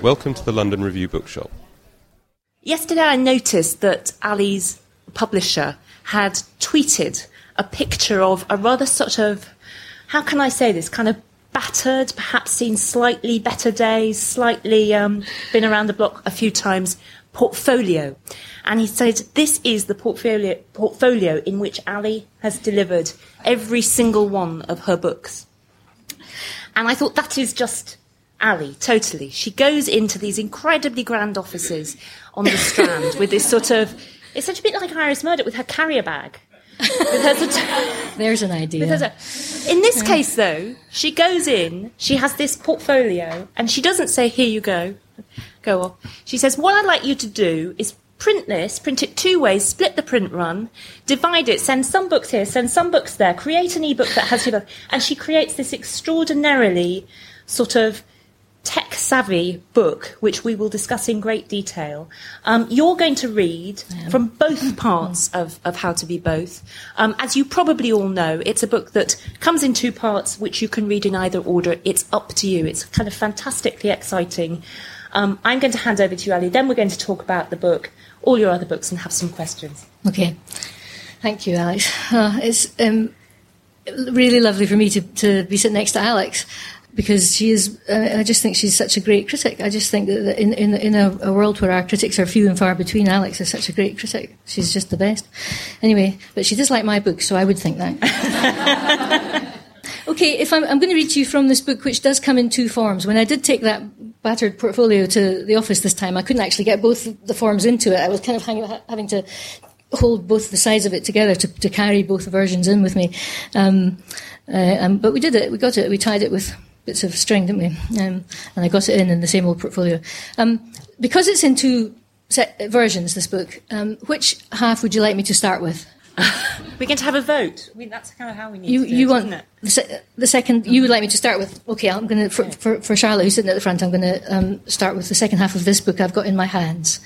Welcome to the London Review Bookshop. Yesterday I noticed that Ali's publisher had tweeted a picture of a rather sort of, how can I say this, kind of battered, perhaps seen slightly better days, slightly been around the block a few times, portfolio. And he said, this is the portfolio in which Ali has delivered every single one of her books. And I thought that is just Ali, totally. She goes into these incredibly grand offices on the Strand with this sort of... It's such a bit like Iris Murdoch with her carrier bag. There's an idea. In this case, though, she goes in, she has this portfolio, and she doesn't say, here you go, go off. She says, what I'd like you to do is print this, print it two ways, split the print run, divide it, send some books here, send some books there, create an e-book that has... And she creates this extraordinarily sort of tech-savvy book, which we will discuss in great detail. You're going to read from both parts of How to Be Both. As you probably all know, it's a book that comes in two parts, which you can read in either order. It's up to you. It's kind of fantastically exciting. I'm going to hand over to you, Ali. Then we're going to talk about the book, all your other books, and have some questions. Okay. Thank you, Alex. It's really lovely for me to be sitting next to Alex, because she is, I just think she's such a great critic. I just think that in a world where our critics are few and far between, Alex is such a great critic. She's just the best. Anyway, but she does like my book, so I would think that. Okay, if I'm going to read to you from this book, which does come in two forms. When I did take that battered portfolio to the office this time, I couldn't actually get both the forms into it. I was kind of having to hold both the sides of it together to carry both versions in with me. But we did it. We got it. We tied it with bits of string, didn't we? And I got it in the same old portfolio. Because it's in two versions, this book, which half would you like me to start with? We're going to have a vote. That's kind of how we need to do it, isn't it? The second you would like me to start with. Okay, I'm going to, for Charlotte, who's sitting at the front, I'm going to start with the second half of this book I've got in my hands.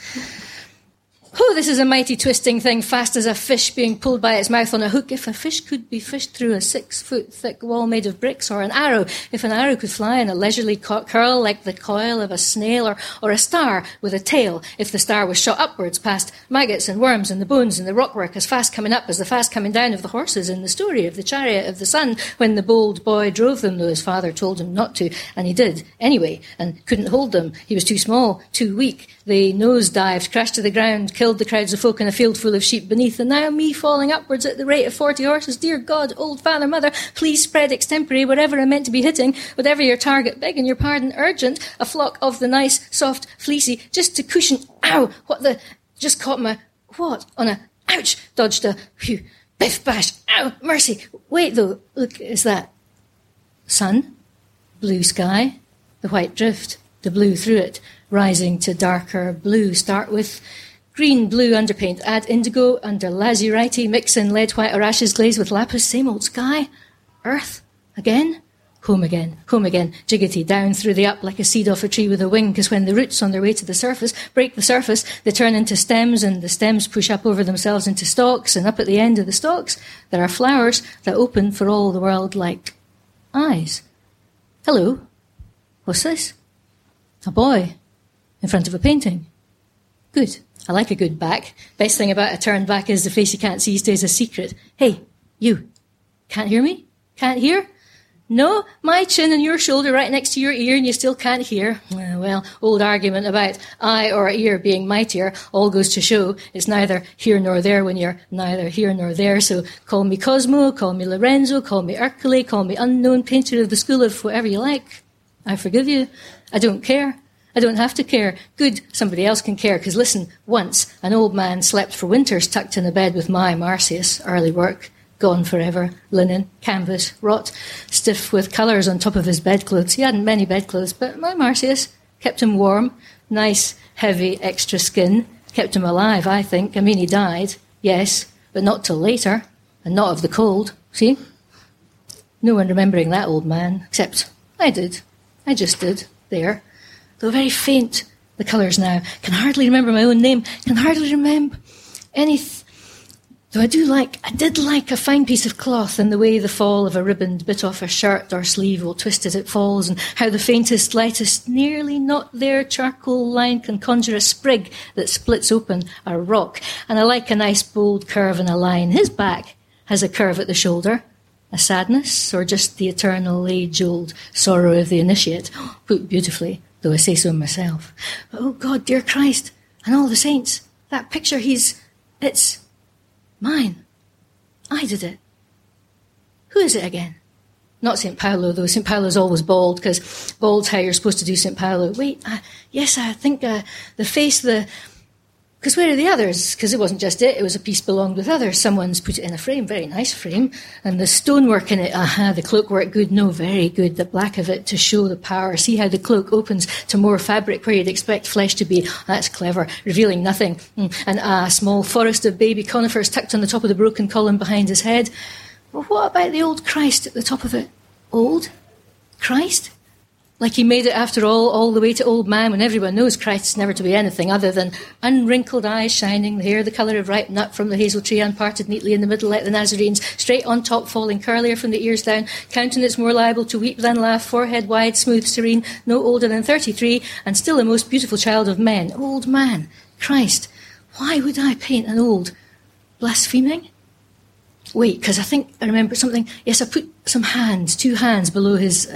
Oh, this is a mighty twisting thing, fast as a fish being pulled by its mouth on a hook. If a fish could be fished through a 6-foot thick wall made of bricks, or an arrow, if an arrow could fly in a leisurely curl like the coil of a snail, or a star with a tail, if the star was shot upwards past maggots and worms and the bones and the rockwork, as fast coming up as the fast coming down of the horses in the story of the Chariot of the Sun, when the bold boy drove them, though his father told him not to, and he did anyway, and couldn't hold them. He was too small, too weak. They nose-dived, crashed to the ground, killed the crowds of folk in a field full of sheep beneath, and now me falling upwards at the rate of 40 horses. Dear God, old father, mother, please spread extempore whatever I'm meant to be hitting, whatever your target, begging your pardon, urgent, a flock of the nice, soft, fleecy, just to cushion, ow, what the, just caught my, what, on a, ouch, dodged a, phew, biff, bash, ow, mercy, wait though, look, is that sun, blue sky, the white drift, the blue through it, rising to darker blue, start with green, blue underpaint, add indigo, under lazurite, mix in lead white or ashes, glaze with lapis, same old sky, earth, again, home again, jiggity, down through the up like a seed off a tree with a wing, because when the roots on their way to the surface break the surface, they turn into stems, and the stems push up over themselves into stalks, and up at the end of the stalks there are flowers that open for all the world like eyes. Hello, what's this? A boy, in front of a painting. Good. I like a good back. Best thing about a turned back is the face you can't see stays a secret. Hey, you. Can't hear me? Can't hear? No? My chin and your shoulder right next to your ear and you still can't hear? Well, old argument about eye or ear being mightier all goes to show it's neither here nor there when you're neither here nor there. So call me Cosmo, call me Lorenzo, call me Ercole, call me unknown painter of the school of whatever you like. I forgive you. I don't care. I don't have to care. Good, somebody else can care, because listen, once an old man slept for winters tucked in a bed with my Marcius, early work, Gone forever. Linen, canvas, rot, stiff with colours on top of his bedclothes. He hadn't many bedclothes, but my Marcius kept him warm. Nice, heavy, extra skin. Kept him alive, I think. I mean, he died, yes, but not till later, and not of the cold. See? No one remembering that old man, except I did. I just did, there. Though very faint, the colours now. Can hardly remember my own name. Can hardly remember anything. Though I did like a fine piece of cloth and the way the fall of a riband bit off a shirt or sleeve will twist as it falls, and how the faintest, lightest, nearly not there charcoal line can conjure a sprig that splits open a rock. And I like a nice bold curve and a line. His back has a curve at the shoulder, a sadness, or just the eternal age-old sorrow of the initiate, put beautifully, though I say so myself. But, oh God, dear Christ, and all the saints, that picture, it's... mine. I did it. Who is it again? Not St. Paolo, though. St. Paolo's always bald, because bald's how you're supposed to do St. Paolo. Wait, I think the face, because where are the others? Because it wasn't just it. It was a piece belonged with others. Someone's put it in a frame, very nice frame, and the stonework in it, the cloakwork, good, no, very good, the black of it to show the power. See how the cloak opens to more fabric where you'd expect flesh to be. That's clever, revealing nothing. And a small forest of baby conifers tucked on the top of the broken column behind his head. Well, what about the old Christ at the top of it? Old Christ? Like he made it after all the way to old man, when everyone knows Christ's never to be anything other than unwrinkled eyes shining, the hair the colour of ripe nut from the hazel tree unparted neatly in the middle like the Nazarenes, straight on top falling curlier from the ears down, countenance more liable to weep than laugh, forehead wide, smooth, serene, no older than 33, and still a most beautiful child of men. Old man, Christ, why would I paint an old blaspheming? Wait, because I think I remember something. Yes, I put some hands, two hands below his,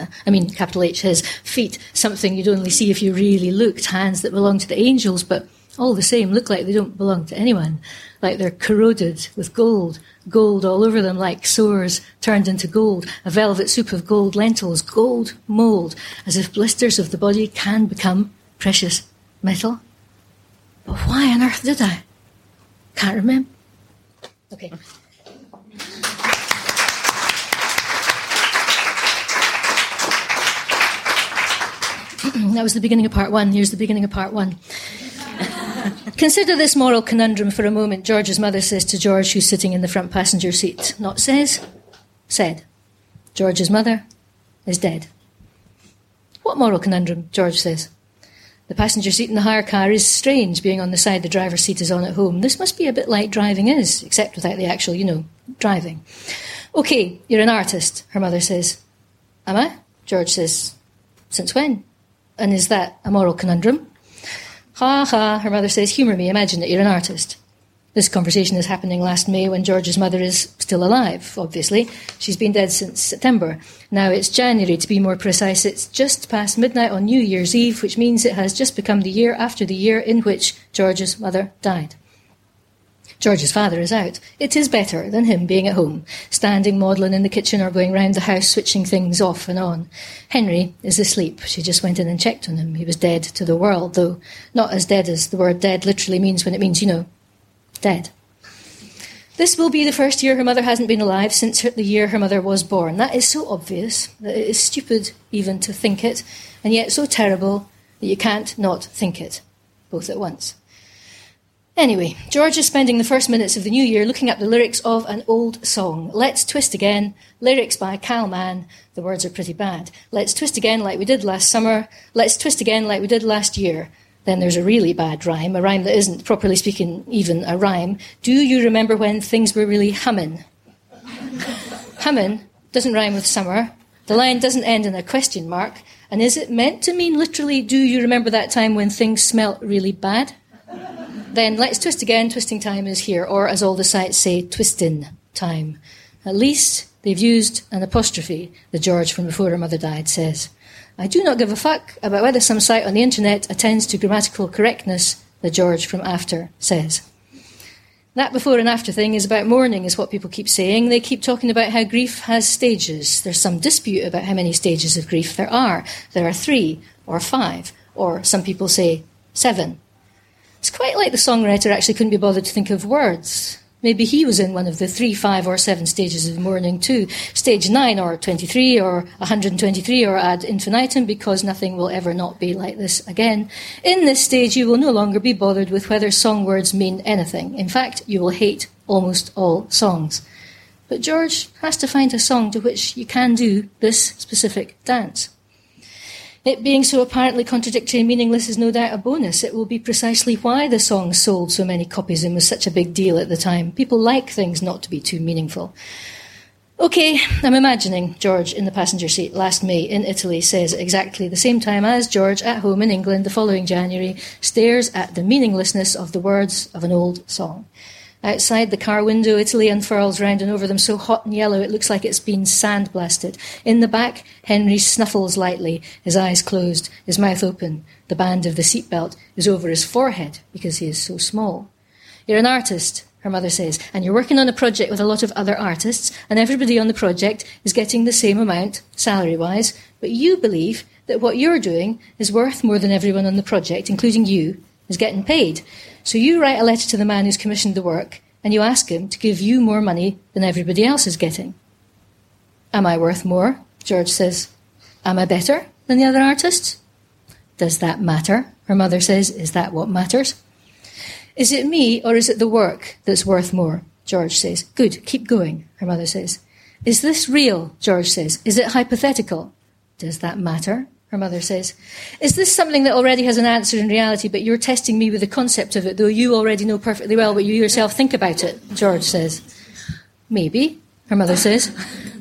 capital H, his feet, something you'd only see if you really looked, hands that belong to the angels, but all the same look like they don't belong to anyone, like they're corroded with gold all over them, like sores turned into gold, a velvet soup of gold lentils, gold mould, as if blisters of the body can become precious metal. But why on earth did I? Can't remember. Okay. That was the beginning of part one. Here's the beginning of part one. Consider this moral conundrum for a moment, George's mother says to George, who's sitting in the front passenger seat. Not says, said. George's mother is dead. What moral conundrum, George says. The passenger seat in the hire car is strange, being on the side the driver's seat is on at home. This must be a bit like driving is, except without the actual, driving. Okay, you're an artist, her mother says. Am I? George says, since when? And is that a moral conundrum? Ha ha, her mother says, humour me, imagine that you're an artist. This conversation is happening last May when George's mother is still alive, obviously. She's been dead since September. Now it's January, to be more precise. It's just past midnight on New Year's Eve, which means it has just become the year after the year in which George's mother died. George's father is out. It is better than him being at home, standing maudlin in the kitchen or going round the house, switching things off and on. Henry is asleep. She just went in and checked on him. He was dead to the world, though not as dead as the word dead literally means when it means, dead. This will be the first year her mother hasn't been alive since the year her mother was born. That is so obvious that it is stupid even to think it, and yet so terrible that you can't not think it, both at once. Anyway, George is spending the first minutes of the new year looking up the lyrics of an old song. Let's Twist Again, lyrics by Cal Mann. The words are pretty bad. Let's twist again like we did last summer. Let's twist again like we did last year. Then there's a really bad rhyme, a rhyme that isn't, properly speaking, even a rhyme. Do you remember when things were really hummin'? Hummin' doesn't rhyme with summer. The line doesn't end in a question mark. And is it meant to mean literally, do you remember that time when things smelt really bad? Then let's twist again, twisting time is here, or as all the sites say, twistin' time. At least they've used an apostrophe, the George from before her mother died says. I do not give a fuck about whether some site on the internet attends to grammatical correctness, the George from after says. That before and after thing is about mourning, is what people keep saying. They keep talking about how grief has stages. There's some dispute about how many stages of grief there are. There are 3 or 5, or some people say 7. It's quite like the songwriter actually couldn't be bothered to think of words. Maybe he was in one of the 3, 5, or 7 stages of mourning too. Stage 9 or 23 or 123 or ad infinitum, because nothing will ever not be like this again. In this stage, you will no longer be bothered with whether song words mean anything. In fact, you will hate almost all songs. But George has to find a song to which you can do this specific dance. It being so apparently contradictory and meaningless is no doubt a bonus. It will be precisely why the song sold so many copies and was such a big deal at the time. People like things not to be too meaningful. Okay, I'm imagining George in the passenger seat last May in Italy says exactly the same time as George at home in England the following January stares at the meaninglessness of the words of an old song. Outside the car window, Italy unfurls round and over them so hot and yellow it looks like it's been sandblasted. In the back, Henry snuffles lightly, his eyes closed, his mouth open. The band of the seatbelt is over his forehead because he is so small. "You're an artist," her mother says, "and you're working on a project with a lot of other artists, and everybody on the project is getting the same amount, salary-wise, but you believe that what you're doing is worth more than everyone on the project, including you, is getting paid. So you write a letter to the man who's commissioned the work and you ask him to give you more money than everybody else is getting." "Am I worth more?" George says. "Am I better than the other artists?" "Does that matter?" her mother says. "Is that what matters?" "Is it me or is it the work that's worth more?" George says. "Good, keep going," her mother says. "Is this real?" George says. "Is it hypothetical?" "Does that matter?" her mother says. "Is this something that already has an answer in reality, but you're testing me with the concept of it, though you already know perfectly well what you yourself think about it?" George says. "Maybe," her mother says.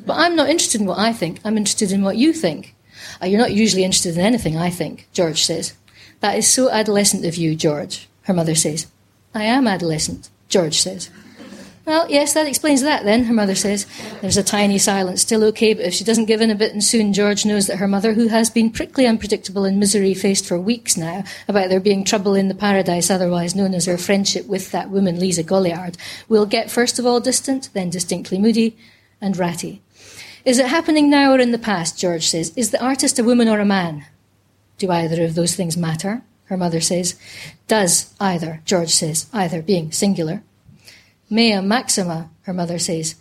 "But I'm not interested in what I think. I'm interested in what you think." "You're not usually interested in anything I think," George says. "That is so adolescent of you, George," her mother says. "I am adolescent," George says. "Well, yes, that explains that then," her mother says. There's a tiny silence. Still okay, but if she doesn't give in a bit and soon, George knows that her mother, who has been prickly, unpredictable and misery-faced for weeks now about there being trouble in the paradise otherwise known as her friendship with that woman, Lisa Goliard, will get first of all distant, then distinctly moody and ratty. "Is it happening now or in the past?" George says. "Is the artist a woman or a man?" "Do either of those things matter?" her mother says. "Does either," George says, either being singular. "Mea maxima," her mother says.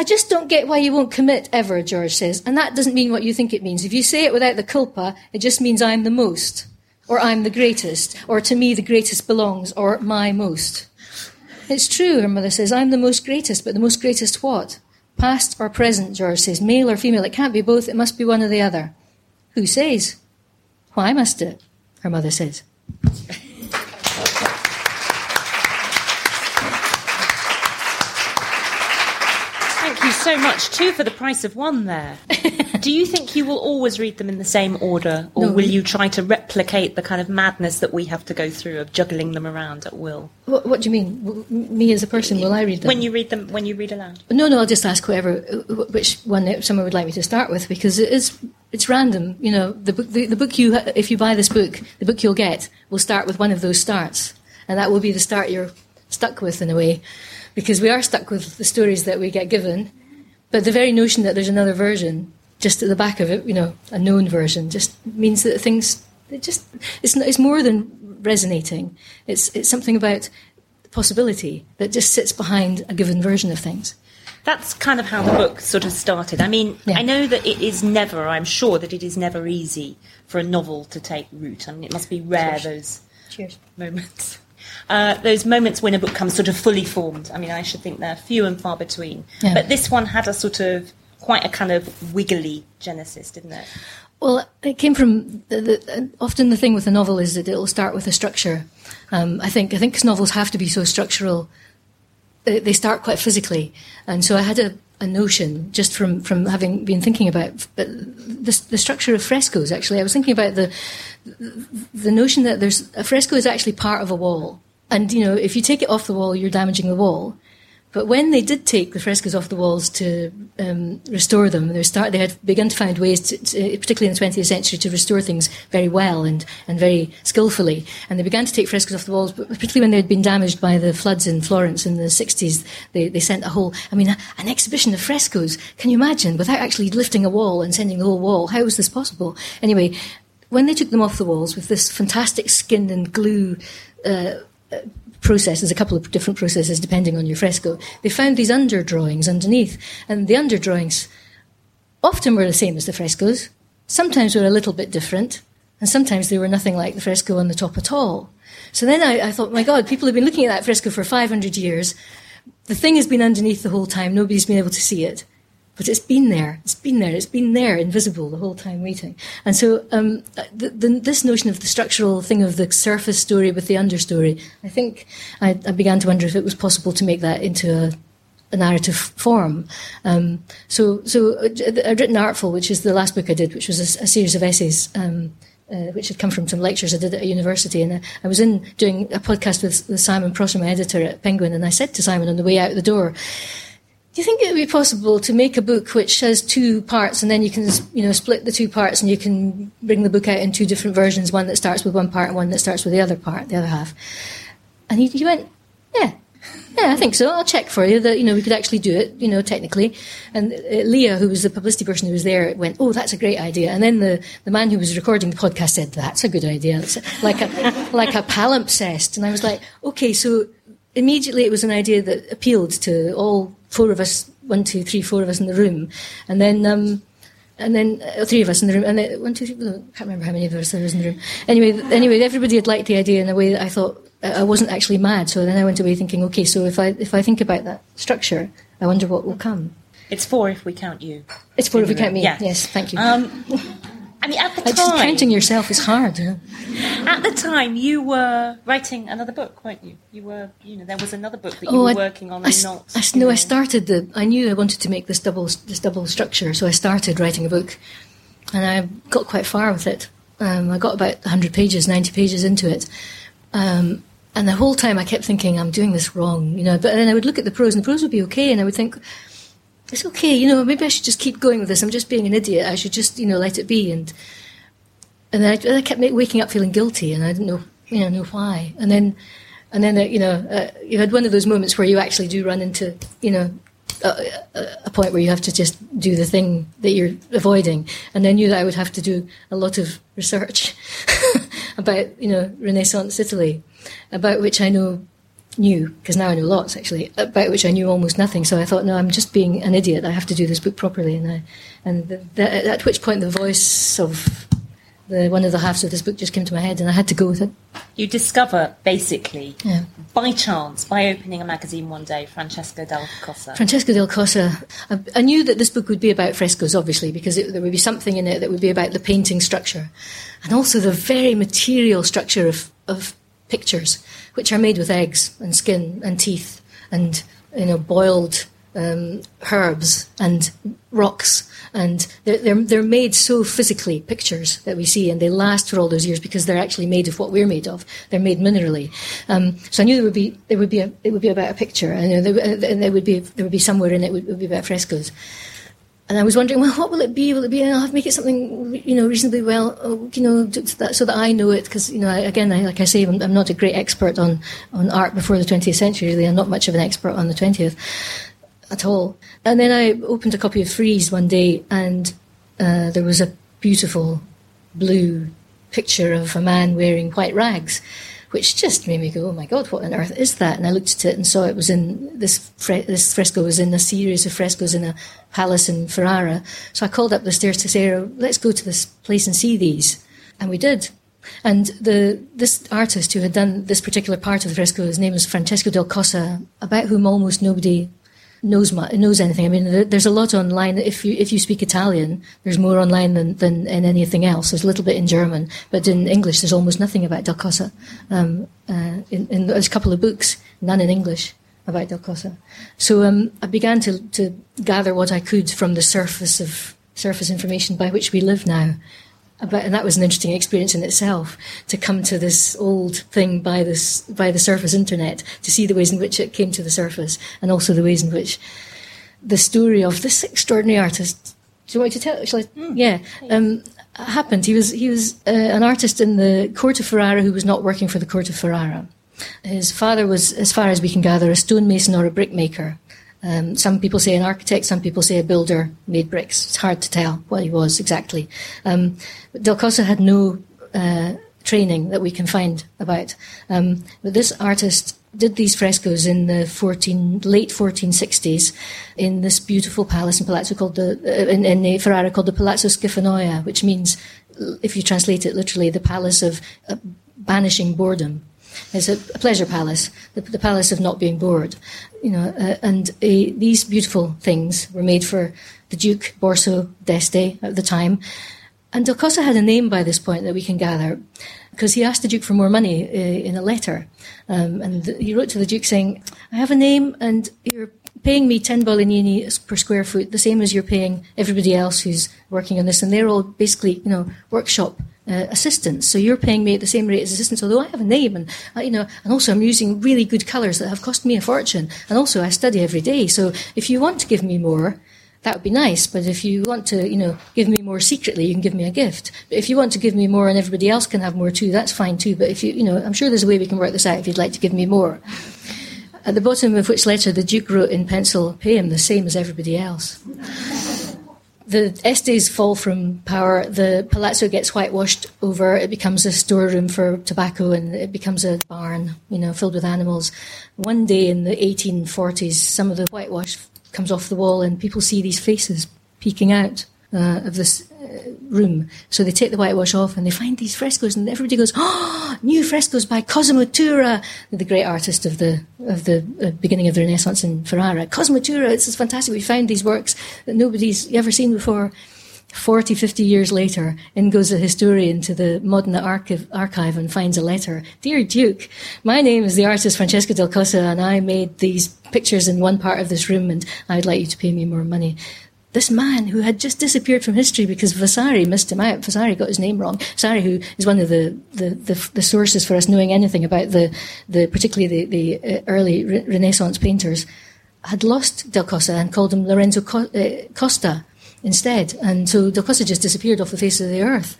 "I just don't get why you won't commit ever," George says, "and that doesn't mean what you think it means. If you say it without the culpa, it just means I'm the most, or I'm the greatest, or to me the greatest belongs, or my most." "It's true," her mother says, "I'm the most greatest, but the most greatest what? Past or present," George says, "male or female, it can't be both, it must be one or the other." "Who says?" "Why must it?" her mother says. So much, two for the price of one there. Do you think you will always read them in the same order, or will you try to replicate the kind of madness that we have to go through of juggling them around at will? What do you mean? Me as a person, will I read them? When you read aloud? No, I'll just ask whoever, which one someone would like me to start with, because it's random. You know, the book if you buy this book, the book you'll get will start with one of those starts, and that will be the start you're stuck with in a way, because we are stuck with the stories that we get given. But the very notion that there's another version just at the back of it, you know, a known version, just means that things, it's more than resonating. It's something about the possibility that just sits behind a given version of things. That's kind of how the book sort of started. I mean, yeah. I know that I'm sure that it is never easy for a novel to take root. I mean, it must be rare, those moments. Those moments when a book comes sort of fully formed. I mean, I should think they're few and far between. Yeah. But this one had a sort of, quite a kind of wiggly genesis, didn't it? Well, it came from, often the thing with a novel is that it'll start with a structure. I think 'cause novels have to be so structural, they start quite physically. And so I had a notion just from having been thinking about the structure of frescoes. Actually, I was thinking about the notion that there's a fresco is actually part of a wall, and you know, if you take it off the wall, you're damaging the wall. But when they did take the frescoes off the walls to restore them, they had begun to find ways, to, particularly in the 20th century, to restore things very well and very skillfully. And they began to take frescoes off the walls, but particularly when they had been damaged by the floods in Florence in the 60s, they sent an exhibition of frescoes. Can you imagine? Without actually lifting a wall and sending the whole wall, how was this possible? Anyway, when they took them off the walls with this fantastic skin and glue processes, a couple of different processes depending on your fresco, they found these underdrawings underneath. And the underdrawings often were the same as the frescoes, sometimes were a little bit different, and sometimes they were nothing like the fresco on the top at all. So then I thought, my God, people have been looking at that fresco for 500 years. The thing has been underneath the whole time. Nobody's been able to see it. But it's been there. It's been there. It's been there, invisible, the whole time waiting. And so this notion of the structural thing of the surface story with the understory, I think I began to wonder if it was possible to make that into a narrative form. I'd written Artful, which is the last book I did, which was a series of essays which had come from some lectures I did at a university. And I was doing a podcast with Simon Prosser, my editor at Penguin, and I said to Simon on the way out the door, do you think it would be possible to make a book which has two parts and then you can, split the two parts and you can bring the book out in two different versions, one that starts with one part and one that starts with the other part, the other half? And he went, yeah, I think so. I'll check for you that, we could actually do it, technically. And Leah, who was the publicity person who was there, went, oh, that's a great idea. And then the man who was recording the podcast said, that's a good idea. That's like a palimpsest. And I was like, okay, so immediately it was an idea that appealed to all four of us, one, two, three, four of us in the room, and then three of us in the room, and then one, two, three, I can't remember how many of us there was in the room. Anyway, everybody had liked the idea in a way that I thought I wasn't actually mad. So then I went away thinking, okay, so if I think about that structure, I wonder what will come. It's four if we count you. It's four if we count me. Yeah. Yes, thank you. At the time, just counting yourself is hard. Huh? At the time, you were writing another book, weren't you? You were, there was another book that you were working on and not. I started I knew I wanted to make this double structure, so I started writing a book, and I got quite far with it. I got about 100 pages, 90 pages into it, and the whole time I kept thinking, I'm doing this wrong, But then I would look at the prose, and the prose would be okay, and I would think, it's okay, maybe I should just keep going with this. I'm just being an idiot. I should just, let it be. And then I kept waking up feeling guilty, and I didn't know why. And then you had one of those moments where you actually do run into, a point where you have to just do the thing that you're avoiding. And I knew that I would have to do a lot of research about, Renaissance Italy, about which I knew, because now I know lots actually, about which I knew almost nothing. So I thought, no, I'm just being an idiot. I have to do this book properly. And at which point the voice of one of the halves of this book just came to my head, and I had to go with it. You discover, basically, by chance, by opening a magazine one day, Francesco del Cossa. I knew that this book would be about frescoes, obviously, because there would be something in it that would be about the painting structure, and also the very material structure of pictures, which are made with eggs and skin and teeth and boiled herbs and rocks, and they're made so physically, pictures that we see, and they last for all those years because they're actually made of what we're made of. They're made minerally. So I knew it would be about a picture, and there would be somewhere in it would be about frescoes. And I was wondering, well, what will it be? Will it be? I'll have to make it something, reasonably well, so that I know it. Because, like I say, I'm not a great expert on art before the 20th century. Really, I'm not much of an expert on the 20th at all. And then I opened a copy of Freeze one day, and there was a beautiful blue picture of a man wearing white rags, which just made me go, oh my God, what on earth is that? And I looked at it and saw it was in this fresco was in a series of frescoes in a palace in Ferrara. So I called up the stairs to Sarah, let's go to this place and see these. And we did. And this artist who had done this particular part of the fresco, his name was Francesco del Cossa, about whom almost nobody knows anything. I mean, there's a lot online. If you speak Italian, there's more online than in anything else. There's a little bit in German, but in English, there's almost nothing about Del Cossa. There's a couple of books, none in English, about Del Cossa. So I began to gather what I could from the surface information by which we live now. And that was an interesting experience in itself, to come to this old thing by the surface internet, to see the ways in which it came to the surface, and also the ways in which the story of this extraordinary artist. Do you want me to tell? Shall I? Yeah. Happened. He was an artist in the court of Ferrara who was not working for the court of Ferrara. His father was, as far as we can gather, a stonemason or a brickmaker. Some people say an architect, some people say a builder, made bricks. It's hard to tell what he was exactly. But Del Cossa had no training that we can find about. But this artist did these frescoes in the late 1460s in this beautiful palace in Palazzo called in Ferrara called the Palazzo Schifanoia, which means, if you translate it literally, the palace of banishing boredom. It's a pleasure palace, the palace of not being bored, and these beautiful things were made for the Duke Borso d'Este at the time. And Del Cossa had a name by this point that we can gather, because he asked the Duke for more money in a letter. And he wrote to the Duke saying, I have a name and you're paying me 10 Bolognini per square foot, the same as you're paying everybody else who's working on this. And they're all basically, workshop assistants. So you're paying me at the same rate as assistants, although I have a name. And, and also I'm using really good colours that have cost me a fortune. And also I study every day. So if you want to give me more, that would be nice, but if you want to, give me more secretly, you can give me a gift. But if you want to give me more and everybody else can have more too, that's fine too. But if I'm sure there's a way we can work this out if you'd like to give me more. At the bottom of which letter the Duke wrote in pencil, pay him the same as everybody else. The Estes fall from power, the palazzo gets whitewashed over, it becomes a storeroom for tobacco and it becomes a barn, filled with animals. One day in the 1840s, some of the whitewash comes off the wall and people see these faces peeking out of this room. So they take the whitewash off and they find these frescoes and everybody goes, oh, new frescoes by Cosimo Tura, the great artist of the beginning of the Renaissance in Ferrara. Cosimo Tura, this is fantastic. We found these works that nobody's ever seen before. 40, 50 years later, in goes a historian to the modern archive and finds a letter. Dear Duke, my name is the artist Francesco del Cossa and I made these pictures in one part of this room and I'd like you to pay me more money. This man who had just disappeared from history because Vasari missed him out. Vasari got his name wrong. Vasari, who is one of the sources for us knowing anything about particularly the early Renaissance painters, had lost del Cossa and called him Lorenzo Costa instead. And so Del Cossa just disappeared off the face of the earth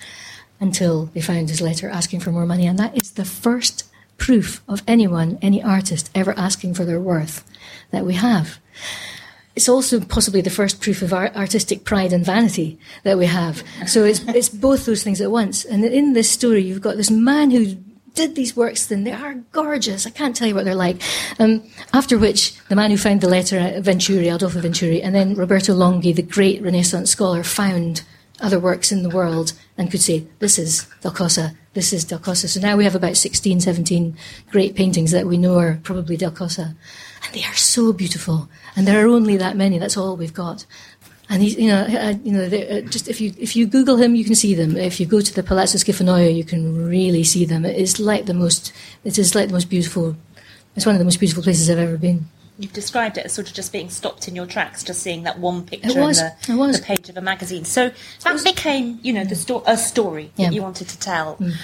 until they found his letter asking for more money. And that is the first proof of any artist, ever asking for their worth that we have. It's also possibly the first proof of our artistic pride and vanity that we have. So it's both those things at once. And in this story, you've got this man who did these works, then they are gorgeous. I can't tell you what they're like. After which, the man who found the letter, Adolfo Venturi, and then Roberto Longhi, the great Renaissance scholar, found other works in the world and could say, this is Del Cossa, this is Del Cossa. So now we have about 16, 17 great paintings that we know are probably Del Cossa. And they are so beautiful. And there are only that many. That's all we've got. And just if you Google him, you can see them. If you go to the Palazzo Schifanoia, you can really see them. It is like the most beautiful. It's one of the most beautiful places I've ever been. You've described it as sort of just being stopped in your tracks, just seeing that one picture on the page of a magazine. So that became, a story that you wanted to tell. Mm.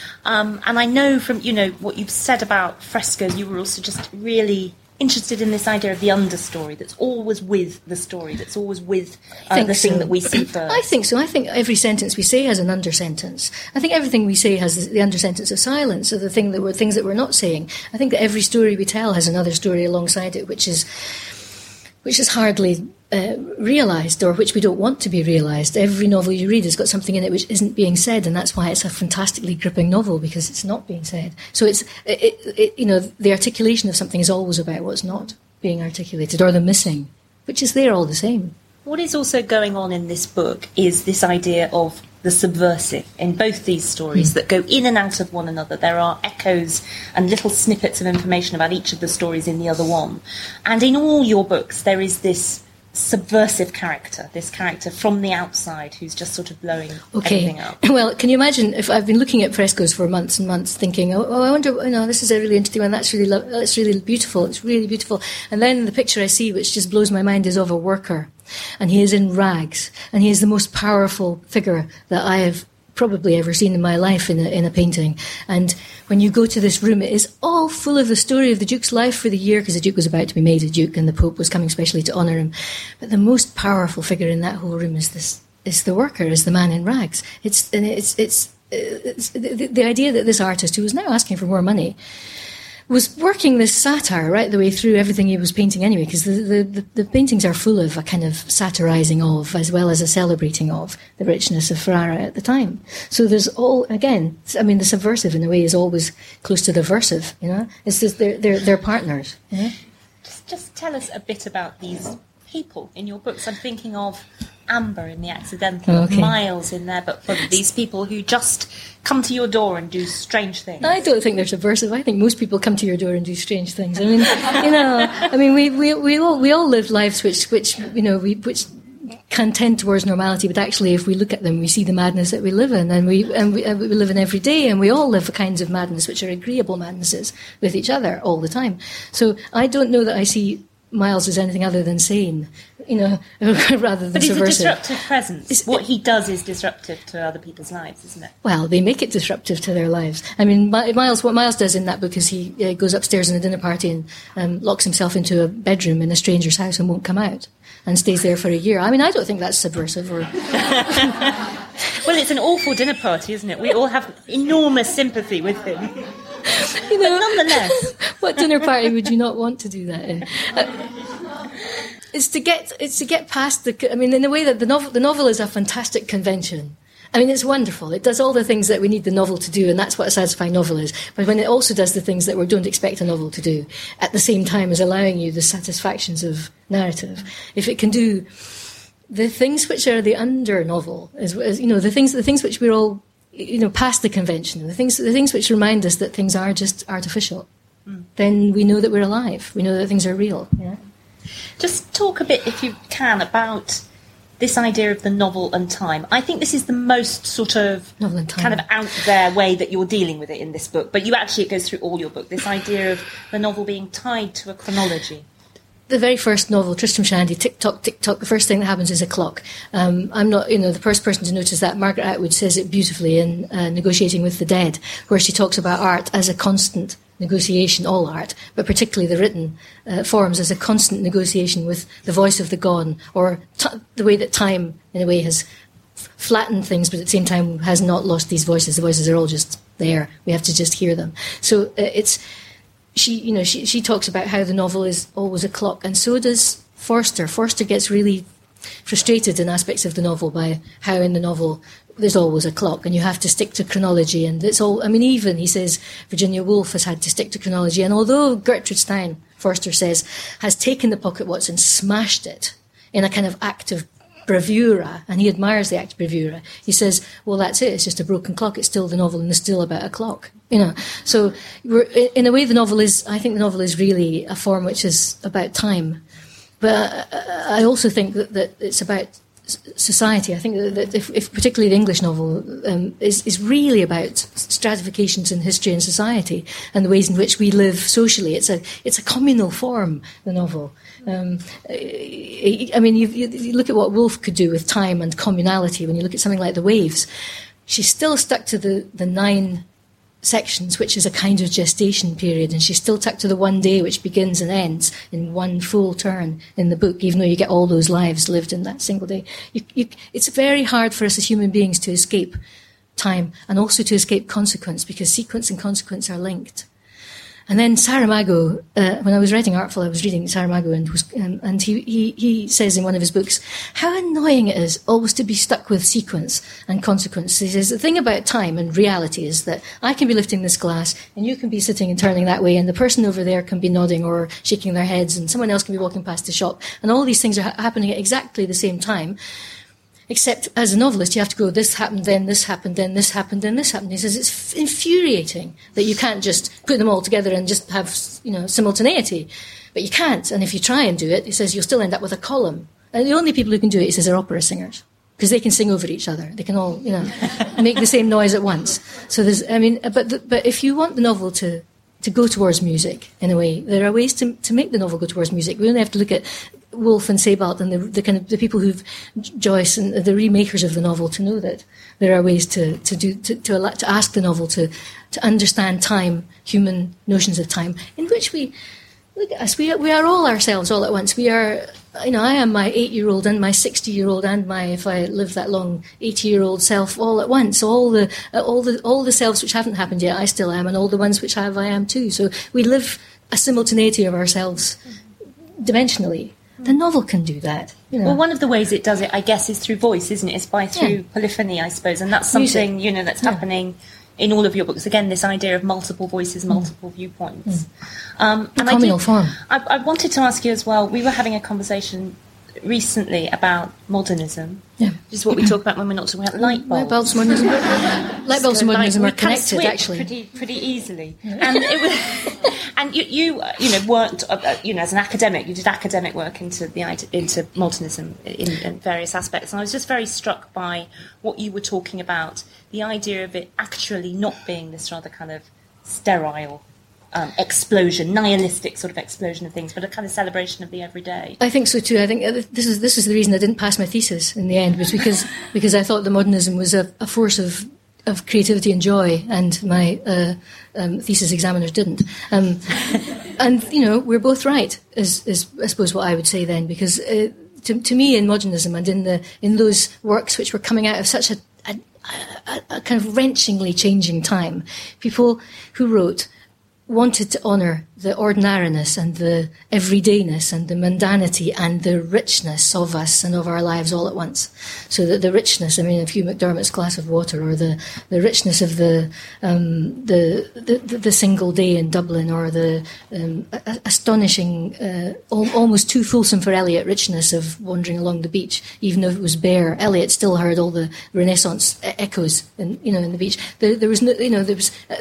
And I know from what you've said about frescoes, you were also just really interested in this idea of the understory that's always with the story, that's always with the thing that we see first. I think so. I think every sentence we say has an undersentence. I think everything we say has the undersentence of silence, of things that we're not saying. I think that every story we tell has another story alongside it, which is hardly realised, or which we don't want to be realised. Every novel you read has got something in it which isn't being said, and that's why it's a fantastically gripping novel, because it's not being said. So the articulation of something is always about what's not being articulated, or the missing, which is there all the same. What is also going on in this book is this idea of the subversive in both these stories that go in and out of one another. There are echoes and little snippets of information about each of the stories in the other one. And in all your books, there is this subversive character, this character from the outside who's just sort of blowing everything up. Well, can you imagine if I've been looking at frescoes for months and months thinking, I wonder, this is a really interesting one, that's really beautiful, it's really beautiful. And then the picture I see, which just blows my mind, is of a worker. And he is in rags, and he is the most powerful figure that I have probably ever seen in my life in a painting. And when you go to this room, it is all full of the story of the Duke's life for the year, because the Duke was about to be made a Duke, and the Pope was coming specially to honour him. But the most powerful figure in that whole room is the worker, is the man in rags. It's the idea that this artist, who was now asking for more money, was working this satire right the way through everything he was painting anyway, because the paintings are full of a kind of satirising of, as well as a celebrating of, the richness of Ferrara at the time. So there's all, again, I mean, the subversive in a way is always close to the versive, you know? It's just they're partners. Yeah? Just tell us a bit about these people in your books. I'm thinking of Amber in The Accidental, Miles in there, but for these people who just come to your door and do strange things. I don't think they're subversive. I think most people come to your door and do strange things. I mean, you know, I mean, we all live lives which can tend towards normality, but actually, if we look at them, we see the madness that we live in, and we live in every day, and we all live kinds of madness which are agreeable madnesses with each other all the time. So I don't know that I see Miles is anything other than sane, you know, rather than but subversive. But he's a disruptive presence. What he does is disruptive to other people's lives, isn't it? Well, they make it disruptive to their lives. I mean, what Miles does in that book is he goes upstairs in a dinner party and locks himself into a bedroom in a stranger's house and won't come out and stays there for a year. I mean, I don't think that's subversive or... Well, it's an awful dinner party, isn't it? We all have enormous sympathy with him. You know, but nonetheless... What dinner party would you not want to do that in? It's to get past the... I mean, in a way that the novel is a fantastic convention. I mean, it's wonderful. It does all the things that we need the novel to do, and that's what a satisfying novel is. But when it also does the things that we don't expect a novel to do, at the same time as allowing you the satisfactions of narrative. If it can do... the things which are the under novel, as you know, the things which we're all, you know, past the convention, the things which remind us that things are just artificial, then we know that we're alive. We know that things are real. Yeah. Just talk a bit, if you can, about this idea of the novel and time. I think this is the most sort of kind of out there way that you're dealing with it in this book, but you actually, it goes through all your book. This idea of the novel being tied to a chronology. The very first novel, Tristram Shandy, tick-tock, tick-tock, the first thing that happens is a clock. I'm not, you know, the first person to notice that. Margaret Atwood says it beautifully in Negotiating with the Dead, where she talks about art as a constant negotiation, all art, but particularly the written forms as a constant negotiation with the voice of the gone, or the way that time, in a way, has flattened things, but at the same time has not lost these voices. The voices are all just there. We have to just hear them. So it's... She talks about how the novel is always a clock, and so does Forster. Forster gets really frustrated in aspects of the novel by how in the novel there's always a clock, and you have to stick to chronology, and it's all... I mean, even, he says, Virginia Woolf has had to stick to chronology, and although Gertrude Stein, Forster says, has taken the pocket watch and smashed it in a kind of act of bravura, and he admires the act of bravura, he says, well, that's it, it's just a broken clock, it's still the novel and it's still about a clock, you know. So in a way the novel is, I think the novel is really a form which is about time, but I also think that it's about society. I think that if particularly the English novel is really about stratifications in history and society and the ways in which we live socially. It's a communal form, the novel. I mean, you look at what Woolf could do with time and communality. When you look at something like The Waves, she's still stuck to the 9 sections, which is a kind of gestation period, and she's still stuck to the one day which begins and ends in one full turn in the book, even though you get all those lives lived in that single day. It's very hard for us as human beings to escape time, and also to escape consequence, because sequence and consequence are linked. And then Saramago, when I was writing Artful, I was reading Saramago, and he says in one of his books, how annoying it is always to be stuck with sequence and consequence. He says, the thing about time and reality is that I can be lifting this glass, and you can be sitting and turning that way, and the person over there can be nodding or shaking their heads, and someone else can be walking past the shop, and all these things are happening at exactly the same time. Except, as a novelist, you have to go, this happened, then this happened, then this happened, then this happened. He says it's infuriating that you can't just put them all together and just have, you know, simultaneity. But you can't, and if you try and do it, he says you'll still end up with a column. And the only people who can do it, he says, are opera singers, because they can sing over each other. They can all, you know, make the same noise at once. So there's, I mean, but if you want the novel to go towards music, in a way, there are ways to make the novel go towards music. We only have to look at Woolf and Sebald and the kind of the people who've Joyce and the remakers of the novel to know that there are ways to ask the novel to understand time, human notions of time, in which we Look at us, we are all ourselves all at once. We are, you know, I am my 8-year-old and my 60-year-old and my, if I live that long, 80-year-old self all at once. All the selves which haven't happened yet, I still am, and all the ones which have, I am too. So we live a simultaneity of ourselves dimensionally. The novel can do that. You know. Well, one of the ways it does it, I guess, is through voice, isn't it? It's through polyphony, I suppose, and that's something, music, you know, that's happening in all of your books. Again, this idea of multiple voices, multiple viewpoints. And I wanted to ask you as well, we were having a conversation recently about modernism, which is what we talk about when we're not talking about light bulbs. Light bulbs and modernism are connected, actually, pretty easily. Yeah. And it was, and you know, worked, you know, as an academic, you did academic work into modernism in various aspects. And I was just very struck by what you were talking about, the idea of it actually not being this rather kind of sterile explosion, nihilistic sort of explosion of things, but a kind of celebration of the everyday. I think so too. I think this is the reason I didn't pass my thesis in the end, was because I thought the modernism was a force of creativity and joy, and my thesis examiners didn't. And you know, we're both right, is I suppose what I would say then, because to me, in modernism and in those works which were coming out of such a kind of wrenchingly changing time, people who wrote wanted to honour the ordinariness and the everydayness and the mundanity and the richness of us and of our lives all at once. So that the richness, I mean, of Hugh McDermott's glass of water, or the richness of the single day in Dublin, or the astonishing, almost too fulsome for Eliot richness of wandering along the beach, even though it was bare. Eliot still heard all the Renaissance echoes, in the beach.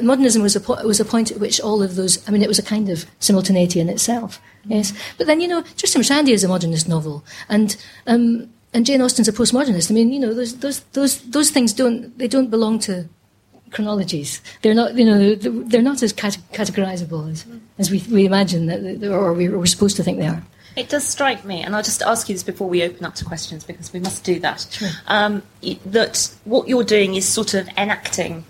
Modernism was a point at which all of those. I mean, it was a kind of simultaneity in itself, yes. But then, you know, Tristram Shandy is a modernist novel, and Jane Austen's a postmodernist. I mean, you know, those things don't belong to chronologies. They're not, you know, they're not as categorisable as we imagine that, or we're supposed to think they are. It does strike me, and I'll just ask you this before we open up to questions, because we must do that. Sure. That what you're doing is sort of enacting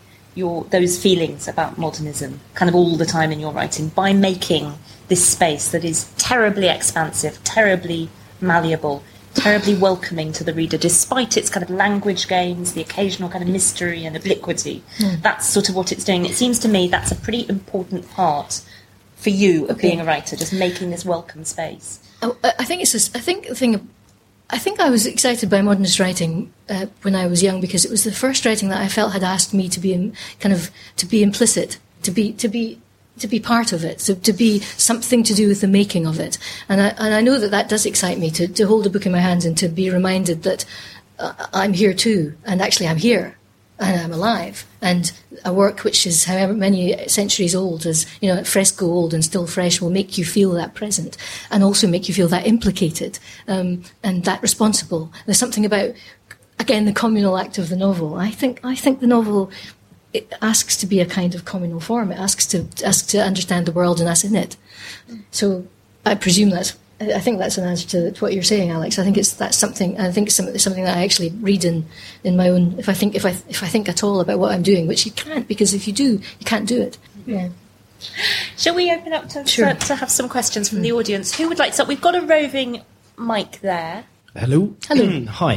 those feelings about modernism kind of all the time in your writing by making this space that is terribly expansive, terribly malleable, terribly welcoming to the reader, despite its kind of language games, the occasional kind of mystery and obliquity. That's sort of what it's doing. It seems to me that's a pretty important part for you of being a writer, just making this welcome space. I think I was excited by modernist writing when I was young, because it was the first writing that I felt had asked me to be implicit, to be part of it, to be something to do with the making of it. And I know that does excite me, to hold a book in my hands and to be reminded that I'm here too, and actually I'm here. And I'm alive, and a work which is however many centuries old, as you know, fresco old and still fresh, will make you feel that present, and also make you feel that implicated and that responsible. There's something about, again, the communal act of the novel. I think the novel, it asks to be a kind of communal form. It asks to understand the world and us in it. So I think that's an answer to what you're saying, Alex. I think it's something that I actually read in my own. If I think at all about what I'm doing, which you can't, because if you do, you can't do it. Yeah. Shall we open up to have some questions from the audience? Who would like to start? We've got a roving mic there. Hello. Hi.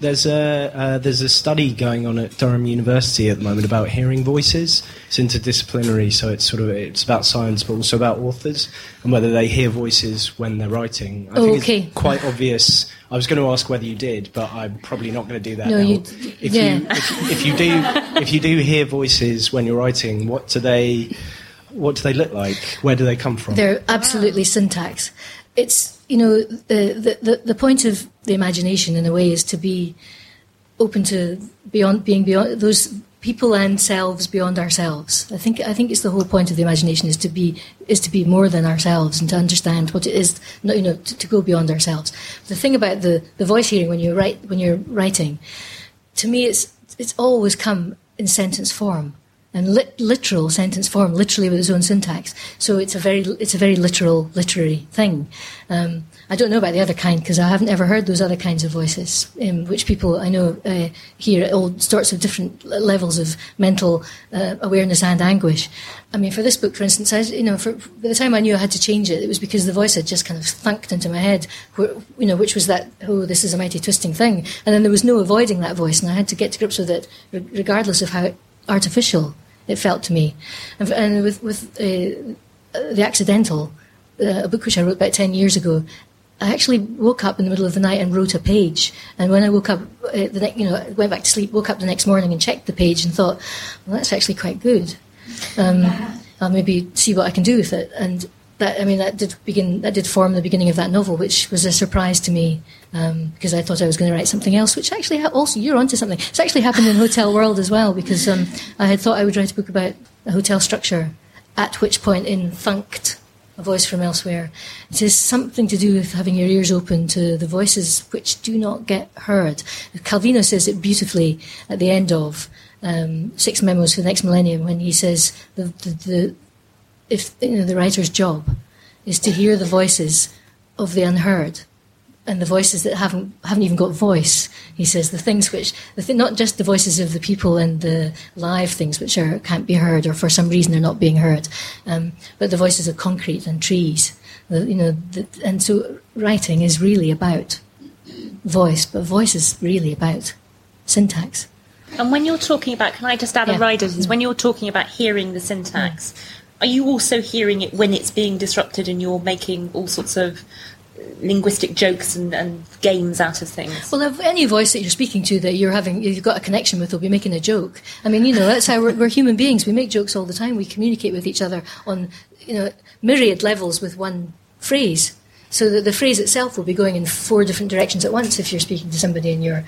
There's a study going on at Durham University at the moment about hearing voices. It's interdisciplinary, so it's about science, but also about authors and whether they hear voices when they're writing. I think it's quite obvious. I was going to ask whether you did, but I'm probably not going to do that. If you do hear voices when you're writing, what do they look like? Where do they come from? They're absolutely syntax. It's, you know, the point of the imagination, in a way, is to be open to being beyond those people and selves beyond ourselves. I think it's the whole point of the imagination is to be more than ourselves, and to understand what it is, you know, to go beyond ourselves. The thing about the voice hearing when you're writing, to me, it's always come in sentence form. And literal sentence form, literally with its own syntax. So it's a very literal, literary thing. I don't know about the other kind because I haven't ever heard those other kinds of voices, which people I know hear at all sorts of different levels of mental awareness and anguish. I mean, for this book, for instance, by the time I knew I had to change it, it was because the voice had just kind of thunked into my head, which was that, oh, this is a mighty twisting thing. And then there was no avoiding that voice, and I had to get to grips with it, regardless of how artificial it felt to me. And with The Accidental, a book which I wrote about 10 years ago, I actually woke up in the middle of the night and wrote a page. And when I woke up, went back to sleep, woke up the next morning and checked the page and thought, well, that's actually quite good. I'll maybe see what I can do with it. And that did form the beginning of that novel, which was a surprise to me because I thought I was going to write something else, which actually also, you're onto something. It's actually happened in Hotel World as well, because I had thought I would write a book about a hotel structure, at which point in thunked a voice from elsewhere. It is something to do with having your ears open to the voices which do not get heard. Calvino says it beautifully at the end of Six Memos for the Next Millennium, when he says the writer's job is to hear the voices of the unheard, and the voices that haven't even got voice. He says the things which, not just the voices of the people and the live things which can't be heard, or for some reason are not being heard, but the voices of concrete and trees. And so writing is really about voice, but voice is really about syntax. And when you're talking about, can I just add a rider? When you're talking about hearing the syntax. Mm. Are you also hearing it when it's being disrupted and you're making all sorts of linguistic jokes and games out of things? Well, if any voice that you're speaking to that you've got a connection with will be making a joke. I mean, that's how we're human beings. We make jokes all the time. We communicate with each other on, myriad levels with one phrase. So that the phrase itself will be going in four different directions at once if you're speaking to somebody and you're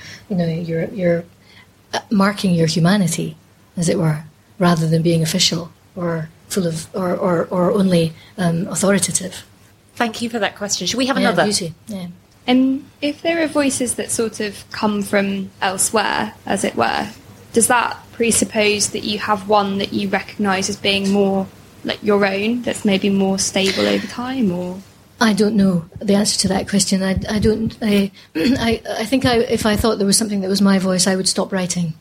marking your humanity, as it were, rather than being official or full of or only authoritative. Thank you for that question. Should we have another? Beauty. Yeah. If there are voices that sort of come from elsewhere, as it were, does that presuppose that you have one that you recognise as being more like your own, that's maybe more stable over time, or? I don't know the answer to that question. I don't. I think if I thought there was something that was my voice, I would stop writing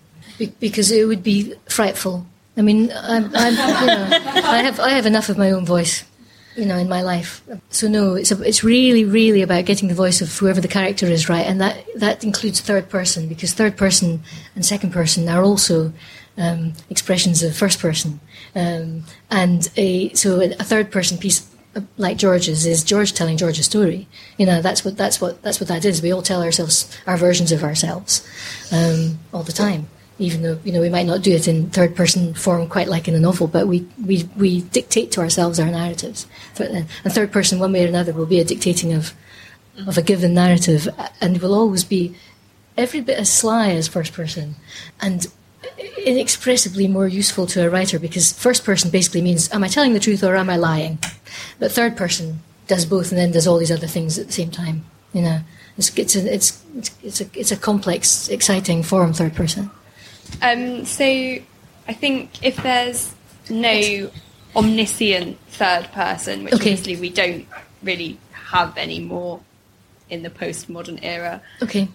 because it would be frightful. I mean, I have enough of my own voice, in my life. So no, it's really, really about getting the voice of whoever the character is right, and that includes third person, because third person and second person are also expressions of first person, and so a third person piece like George's is George telling George a story. That's what that is. We all tell ourselves our versions of ourselves all the time. Even though we might not do it in third person form quite like in a novel, but we dictate to ourselves our narratives. And third person, one way or another, will be a dictating of a given narrative, and will always be every bit as sly as first person, and inexpressibly more useful to a writer, because first person basically means, am I telling the truth or am I lying? But third person does both and then does all these other things at the same time. It's a complex, exciting form, third person. So I think if there's no omniscient third person, which obviously we don't really have anymore in the postmodern era. Okay.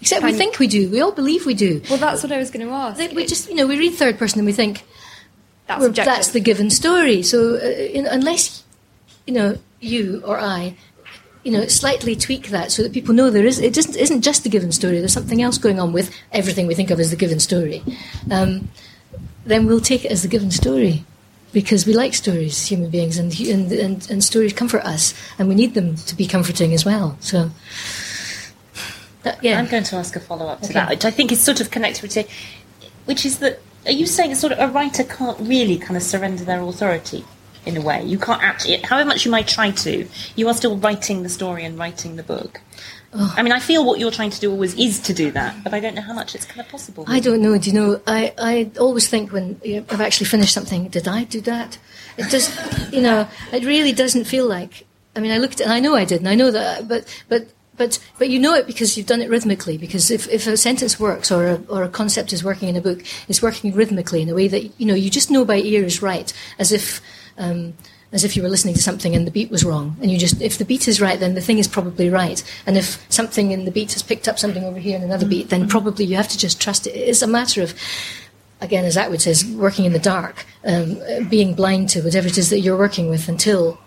Except we think we do. We all believe we do. Well, that's what I was going to ask. We just, we read third person and we think that's the given story. So unless, you or I... slightly tweak that so that people know it isn't just the given story, there's something else going on with everything we think of as the given story, then we'll take it as the given story, because we like stories, human beings, and stories comfort us, and we need them to be comforting as well. So I'm going to ask a follow-up to that, which I think is sort of connected with which is that, are you saying sort of a writer can't really kind of surrender their authority? In a way, you can't actually, however much you might try to, you are still writing the story and writing the book. Oh. I mean, I feel what you're trying to do always is to do that, but I don't know how much it's kind of possible. I don't know. I always think when I've actually finished something, did I do that? It just, it really doesn't feel like, I mean, I looked at it and I know I did, and I know that, but But you know it because you've done it rhythmically, because if a sentence works or a concept is working in a book, it's working rhythmically in a way that, you know, you just know by ear is right, as if you were listening to something and the beat was wrong. And you just, if the beat is right, then the thing is probably right. And if something in the beat has picked up something over here and another beat, then probably you have to just trust it. It's a matter of, again, as Atwood says, working in the dark, being blind to whatever it is that you're working with until,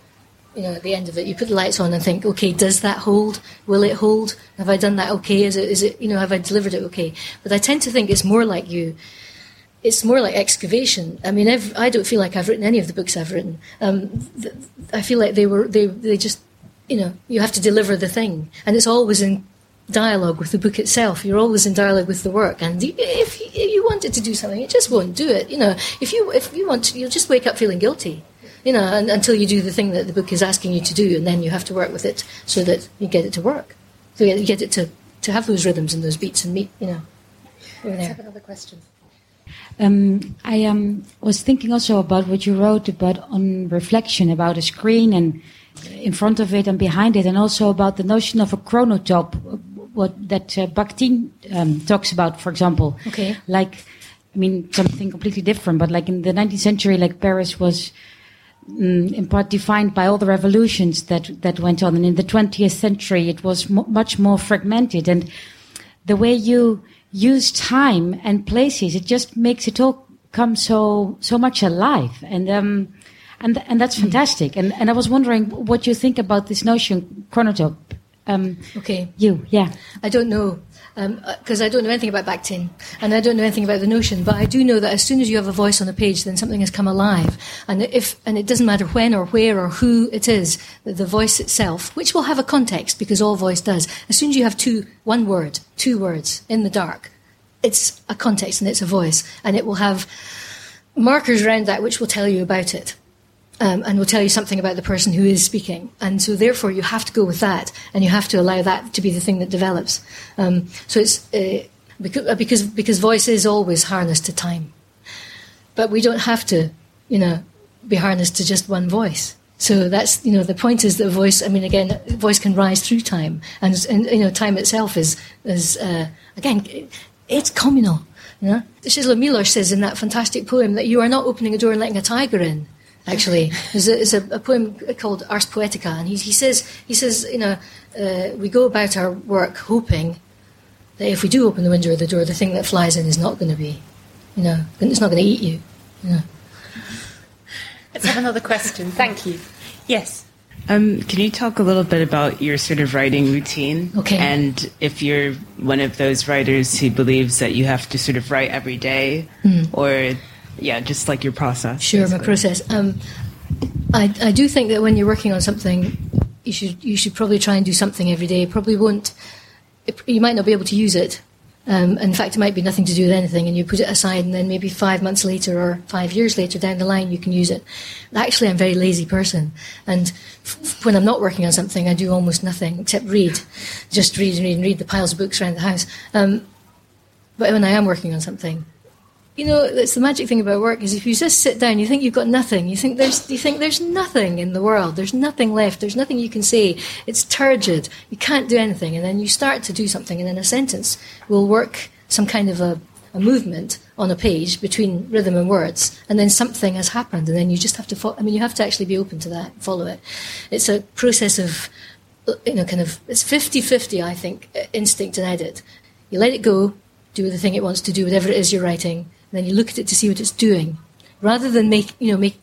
you know, at the end of it, you put the lights on and think, okay, does that hold? Will it hold? Have I done that okay? Is it, you know, have I delivered it okay? But I tend to think it's more like you. It's more like excavation. I mean, I don't feel like I've written any of the books I've written. I feel like they just, you know, you have to deliver the thing. And it's always in dialogue with the book itself. You're always in dialogue with the work. And if you wanted to do something, it just won't do it. You know, if you want to, you'll just wake up feeling guilty, you know, until you do the thing that the book is asking you to do. And then you have to work with it so that you get it to work. So you get it to have those rhythms and those beats and meet, you know. Let's have another question. I was thinking also about what you wrote about on reflection, about a screen and in front of it and behind it, and also about the notion of a chronotope, that Bakhtin talks about, for example. Okay. Like, I mean, something completely different, but like in the 19th century, like Paris was in part defined by all the revolutions that went on, and in the 20th century it was much more fragmented, and the way you use time and places, it just makes it all come so much alive, and that's fantastic. And I was wondering what you think about this notion, chronotope. I don't know, because I don't know anything about Bakhtin, and I don't know anything about the notion. But I do know that as soon as you have a voice on a page, then something has come alive, and it doesn't matter when or where or who it is. The voice itself, which will have a context, because all voice does. As soon as you have two words in the dark, it's a context and it's a voice, and it will have markers around that which will tell you about it. And will tell you something about the person who is speaking. And so therefore you have to go with that, and you have to allow that to be the thing that develops. So it's because voice is always harnessed to time. But we don't have to, you know, be harnessed to just one voice. So that's, you know, the point is that voice, I mean, again, voice can rise through time. And you know, time itself is again, it's communal. You know? Szysław Miłosz says in that fantastic poem that you are not opening a door and letting a tiger in. Actually, there's a poem called Ars Poetica, and he says, you know, we go about our work hoping that if we do open the window or the door, the thing that flies in is not going to be, you know, it's not going to eat you. You know. Let's have another question. Thank you. Yes. Can you talk a little bit about your sort of writing routine? Okay. And if you're one of those writers who believes that you have to sort of write every day, or yeah, just like your process. Sure, basically. My process. I do think that when you're working on something, you should probably try and do something every day. Probably won't. You might not be able to use it. In fact, it might be nothing to do with anything, and you put it aside, and then maybe 5 months later or 5 years later down the line, you can use it. Actually, I'm a very lazy person, and when I'm not working on something, I do almost nothing except read. Just read and read and read the piles of books around the house. But when I am working on something, you know, that's the magic thing about work, is if you just sit down, you think you've got nothing. You think there's nothing in the world. There's nothing left. There's nothing you can say. It's turgid. You can't do anything. And then you start to do something, and then a sentence will work some kind of a movement on a page between rhythm and words, and then something has happened, and then you just have to you have to actually be open to that, follow it. It's a process of, you know, kind of, it's 50-50, I think, instinct and edit. You let it go, do the thing it wants to do, whatever it is you're writing, then you look at it to see what it's doing, rather than decide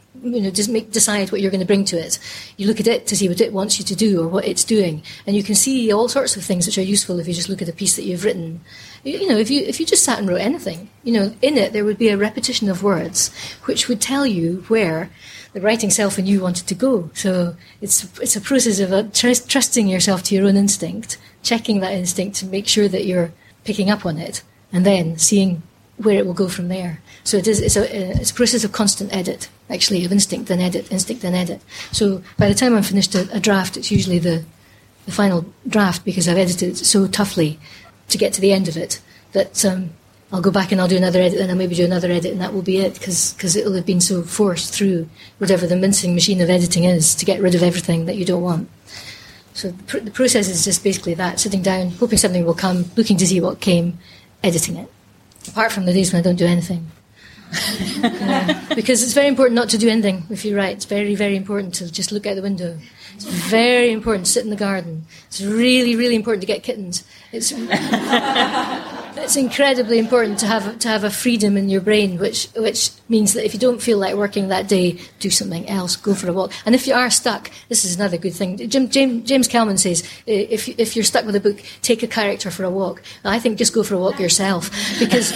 what you're going to bring to it. You look at it to see what it wants you to do or what it's doing, and you can see all sorts of things which are useful if you just look at a piece that you've written. You know, if you just sat and wrote anything, you know, in it there would be a repetition of words, which would tell you where the writing self in you wanted to go. So it's a process of trusting yourself to your own instinct, checking that instinct to make sure that you're picking up on it, and then seeing where it will go from there. So it's a process of constant edit, actually, of instinct and edit. So by the time I'm finished a draft, it's usually the final draft, because I've edited it so toughly to get to the end of it that I'll go back and I'll do another edit, and I'll maybe do another edit, and that will be it, because it'll have been so forced through whatever the mincing machine of editing is to get rid of everything that you don't want. So the process is just basically that, sitting down, hoping something will come, looking to see what came, editing it. Apart from the days when I don't do anything. Because it's very important not to do anything if you write. It's very, very important to just look out the window. It's very important to sit in the garden. It's really, really important to get kittens. It's incredibly important to have a freedom in your brain, which means that if you don't feel like working that day, do something else, go for a walk. And if you are stuck, this is another good thing. James Calman says, if you're stuck with a book, take a character for a walk. I think just go for a walk yourself, because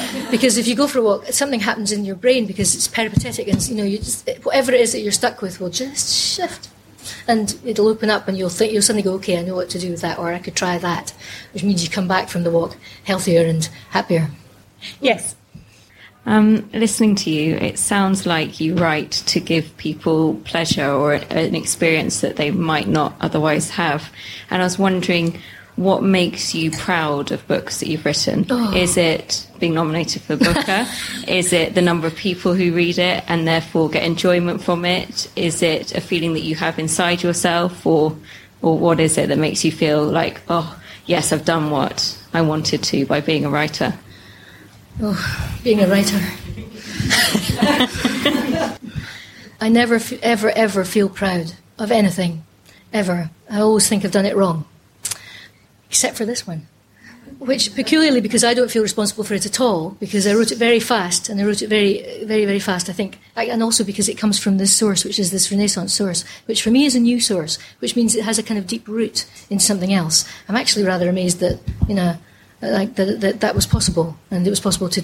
if you go for a walk, something happens in your brain because it's peripatetic, and you just, whatever it is that you're stuck with will just shift. And it'll open up, and you'll suddenly go, okay, I know what to do with that, or I could try that, which means you come back from the walk healthier and happier. Yes. Listening to you, it sounds like you write to give people pleasure or an experience that they might not otherwise have. And I was wondering, what makes you proud of books that you've written? Oh. Is it being nominated for the Booker? Is it the number of people who read it and therefore get enjoyment from it? Is it a feeling that you have inside yourself, or what is it that makes you feel like, oh, yes, I've done what I wanted to by being a writer? Oh, being a writer. I never, ever, ever feel proud of anything, ever. I always think I've done it wrong. Except for this one, which peculiarly, because I don't feel responsible for it at all, because I wrote it very fast, and I wrote it very, very, very fast, I think, and also because it comes from this source, which is this Renaissance source, which for me is a new source, which means it has a kind of deep root in something else. I'm actually rather amazed that, that was possible, and it was possible to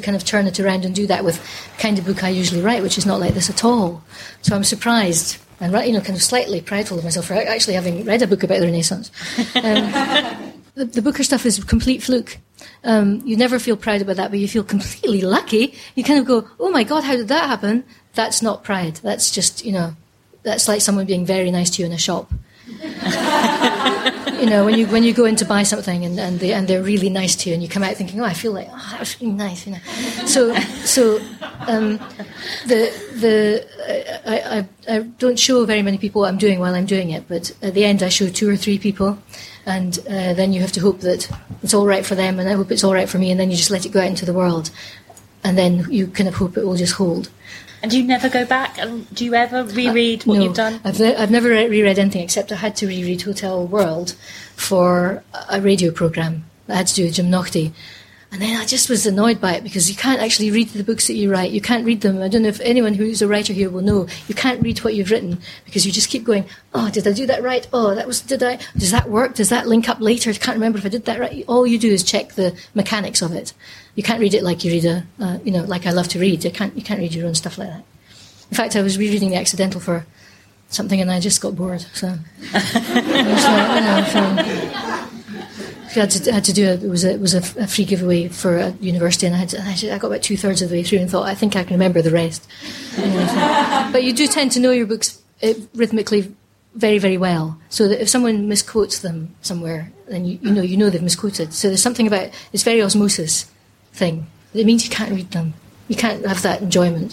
kind of turn it around and do that with the kind of book I usually write, which is not like this at all. So I'm surprised. And kind of slightly prideful of myself for actually having read a book about the Renaissance. The Booker stuff is a complete fluke. You never feel proud about that, but you feel completely lucky. You kind of go, oh my God, how did that happen? That's not pride. That's just, that's like someone being very nice to you in a shop. When you go in to buy something and they're really nice to you, and you come out thinking, oh, I feel like, oh, that was really nice, I don't show very many people what I'm doing while I'm doing it, but at the end I show 2 or 3 people, and then you have to hope that it's all right for them, and I hope it's all right for me, and then you just let it go out into the world, and then you kind of hope it will just hold. And you never go back? And do you ever reread what you've done? I've never reread anything, except I had to reread Hotel World for a radio programme that I had to do with Jim Naughtie. And then I just was annoyed by it, because you can't actually read the books that you write. You can't read them. I don't know if anyone who's a writer here will know. You can't read what you've written, because you just keep going, oh, did I do that right? Oh, that was, did I? Does that work? Does that link up later? I can't remember if I did that right. All you do is check the mechanics of it. You can't read it like you read like I love to read. You can't read your own stuff like that. In fact, I was rereading The Accidental for something, and I just got bored. So. It was a free giveaway for a university, and I got about 2/3 of the way through and thought, I think I can remember the rest. But you do tend to know your books rhythmically very, very well, so that if someone misquotes them somewhere, then you know they've misquoted. So there's something about it's very osmosis thing. It means you can't read them. You can't have that enjoyment,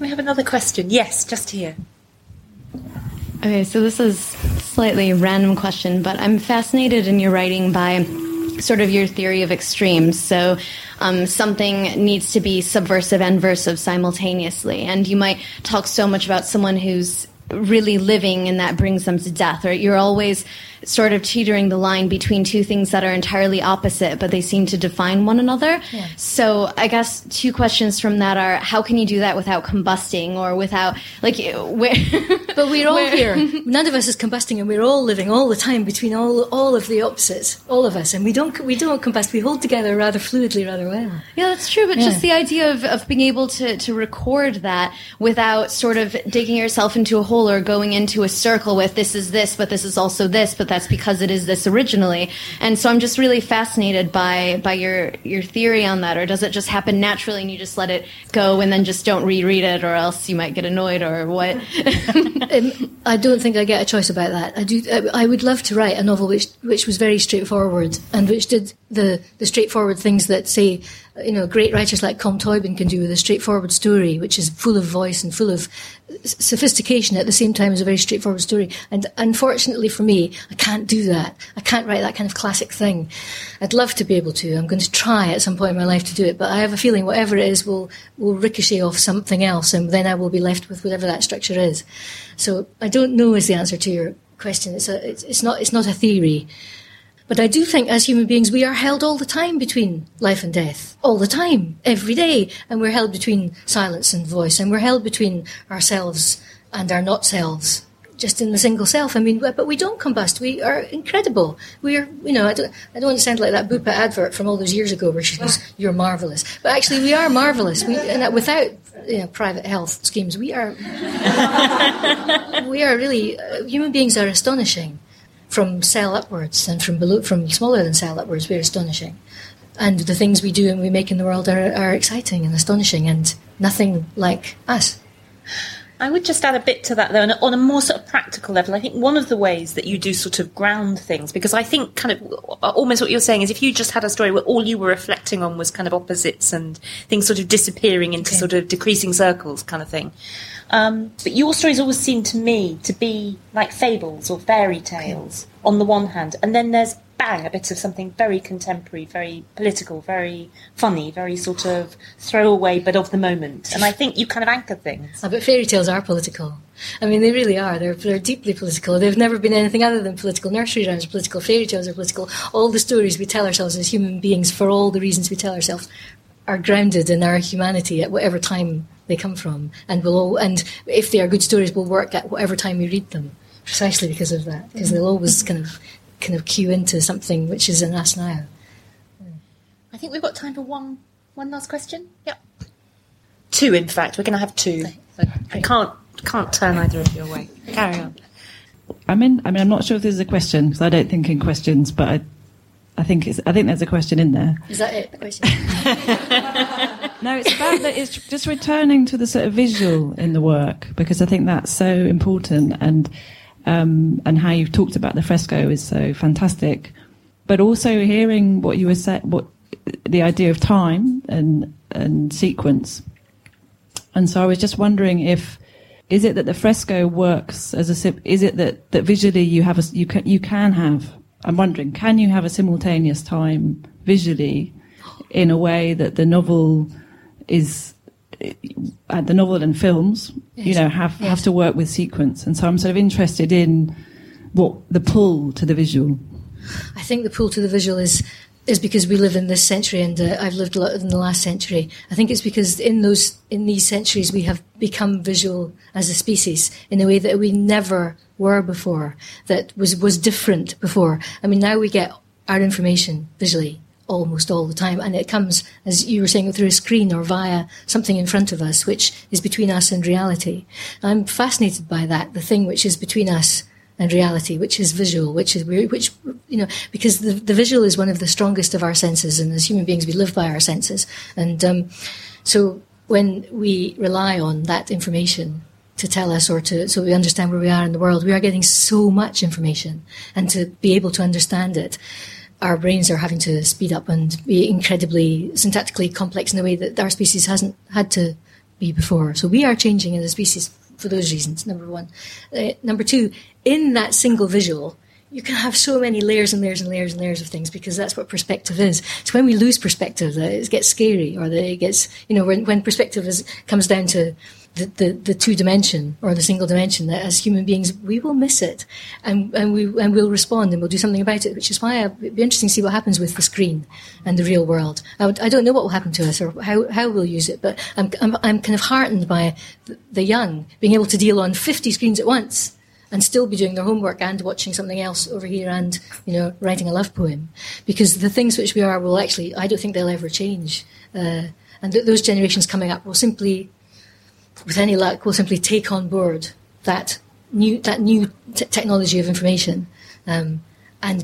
We have another question. Yes, just here. Okay, so this is a slightly random question, but I'm fascinated in your writing by sort of your theory of extremes. So something needs to be subversive and versive simultaneously. And you might talk so much about someone who's really living and that brings them to death, or you're always sort of teetering the line between two things that are entirely opposite, but they seem to define one another. Yeah. So I guess 2 questions from that are, how can you do that without combusting, or without where? But we're all here. None of us is combusting, and we're all living all the time between all of the opposites, all of us, and we don't combust. We hold together rather fluidly, rather well. Yeah, that's true. But just the idea of being able to record that without sort of digging yourself into a hole, or going into a circle with this is this, but this is also this, but that's because it is this originally. And so I'm just really fascinated by your theory on that. Or does it just happen naturally and you just let it go and then just don't reread it, or else you might get annoyed, or what? I don't think I get a choice about that. I would love to write a novel which was very straightforward, and which did the straightforward things that say you know, great writers like Comte Teubin can do with a straightforward story, which is full of voice and full of sophistication at the same time as a very straightforward story. And unfortunately for me, I can't do that. I can't write that kind of classic thing. I'd love to be able to. I'm going to try at some point in my life to do it, but I have a feeling whatever it is will ricochet off something else, and then I will be left with whatever that structure is. So I don't know is the answer to your question. It's not a theory. But I do think, as human beings, we are held all the time between life and death, all the time, every day. And we're held between silence and voice, and we're held between ourselves and our not-selves, just in the single self. I mean, but we don't combust. We are incredible. We are, you know, I don't want to sound like that Bupa advert from all those years ago where she goes, "You're marvellous." But actually, we are marvellous. And without, you know, private health schemes, we are really, human beings are astonishing. From cell upwards, and from below, from smaller than cell upwards, we're astonishing. And the things we do and we make in the world are exciting and astonishing, and nothing like us. I would just add a bit to that, though, and on a more sort of practical level, I think one of the ways that you do sort of ground things, because I think kind of almost what you're saying is if you just had a story where all you were reflecting on was kind of opposites and things sort of disappearing into sort of decreasing circles kind of thing. But your stories always seem to me to be like fables or fairy tales on the one hand, and then there's, bang, a bit of something very contemporary, very political, very funny, very sort of throwaway but of the moment. And I think you kind of anchor things. Oh, but fairy tales are political. I mean, they really are. They're deeply political. They've never been anything other than political. Nursery rhymes are political. Fairy tales are political. All the stories we tell ourselves as human beings, for all the reasons we tell ourselves, are grounded in our humanity at whatever time they come from. And if they are good stories, will work at whatever time we read them, precisely because of that. Because they'll always kind of cue into something which is in us now. I think we've got time for one last question. Yep. Two, in fact. We're going to have two. I can't turn either of you away. Carry on. I'm not sure if this is a question, because I don't think in questions, but I think there's a question in there. Is that it? The question? No, it's about that. It's just returning to the sort of visual in the work, because I think that's so important, and how you've talked about the fresco is so fantastic, but also hearing what you were saying, what the idea of time and sequence. And so I was just wondering is it that the fresco works as a, is it that visually can you have a simultaneous time visually in a way that the novel is, the novel and films, yes, you know, have to work with sequence. And so I'm sort of interested in what the pull to the visual. I think the pull to the visual is because we live in this century, and I've lived a lot in the last century. I think it's because in these centuries we have become visual as a species in a way that we never were before, that was different before. I mean, now we get our information visually almost all the time, and it comes, as you were saying, through a screen or via something in front of us, which is between us and reality. I'm fascinated by that, the thing which is between us and reality, which is visual, which you know, because the visual is one of the strongest of our senses, and as human beings we live by our senses, and so when we rely on that information to tell us, so we understand where we are in the world, we are getting so much information, and to be able to understand it, our brains are having to speed up and be incredibly syntactically complex in a way that our species hasn't had to be before. So we are changing as a species for those reasons, number one. Number two, in that single visual, you can have so many layers and layers and layers and layers of things, because that's what perspective is. It's when we lose perspective that it gets scary, or that it gets, you know, when perspective comes down to the two dimension or the single dimension, that as human beings we will miss it, and we'll respond and we'll do something about it, which is why it'd be interesting to see what happens with the screen and the real world. I don't know what will happen to us or how we'll use it, but I'm kind of heartened by the young being able to deal on 50 screens at once and still be doing their homework and watching something else over here and, you know, writing a love poem, because the things which we are will actually, I don't think they'll ever change, and those generations coming up will simply, with any luck, we'll simply take on board that new technology of information, and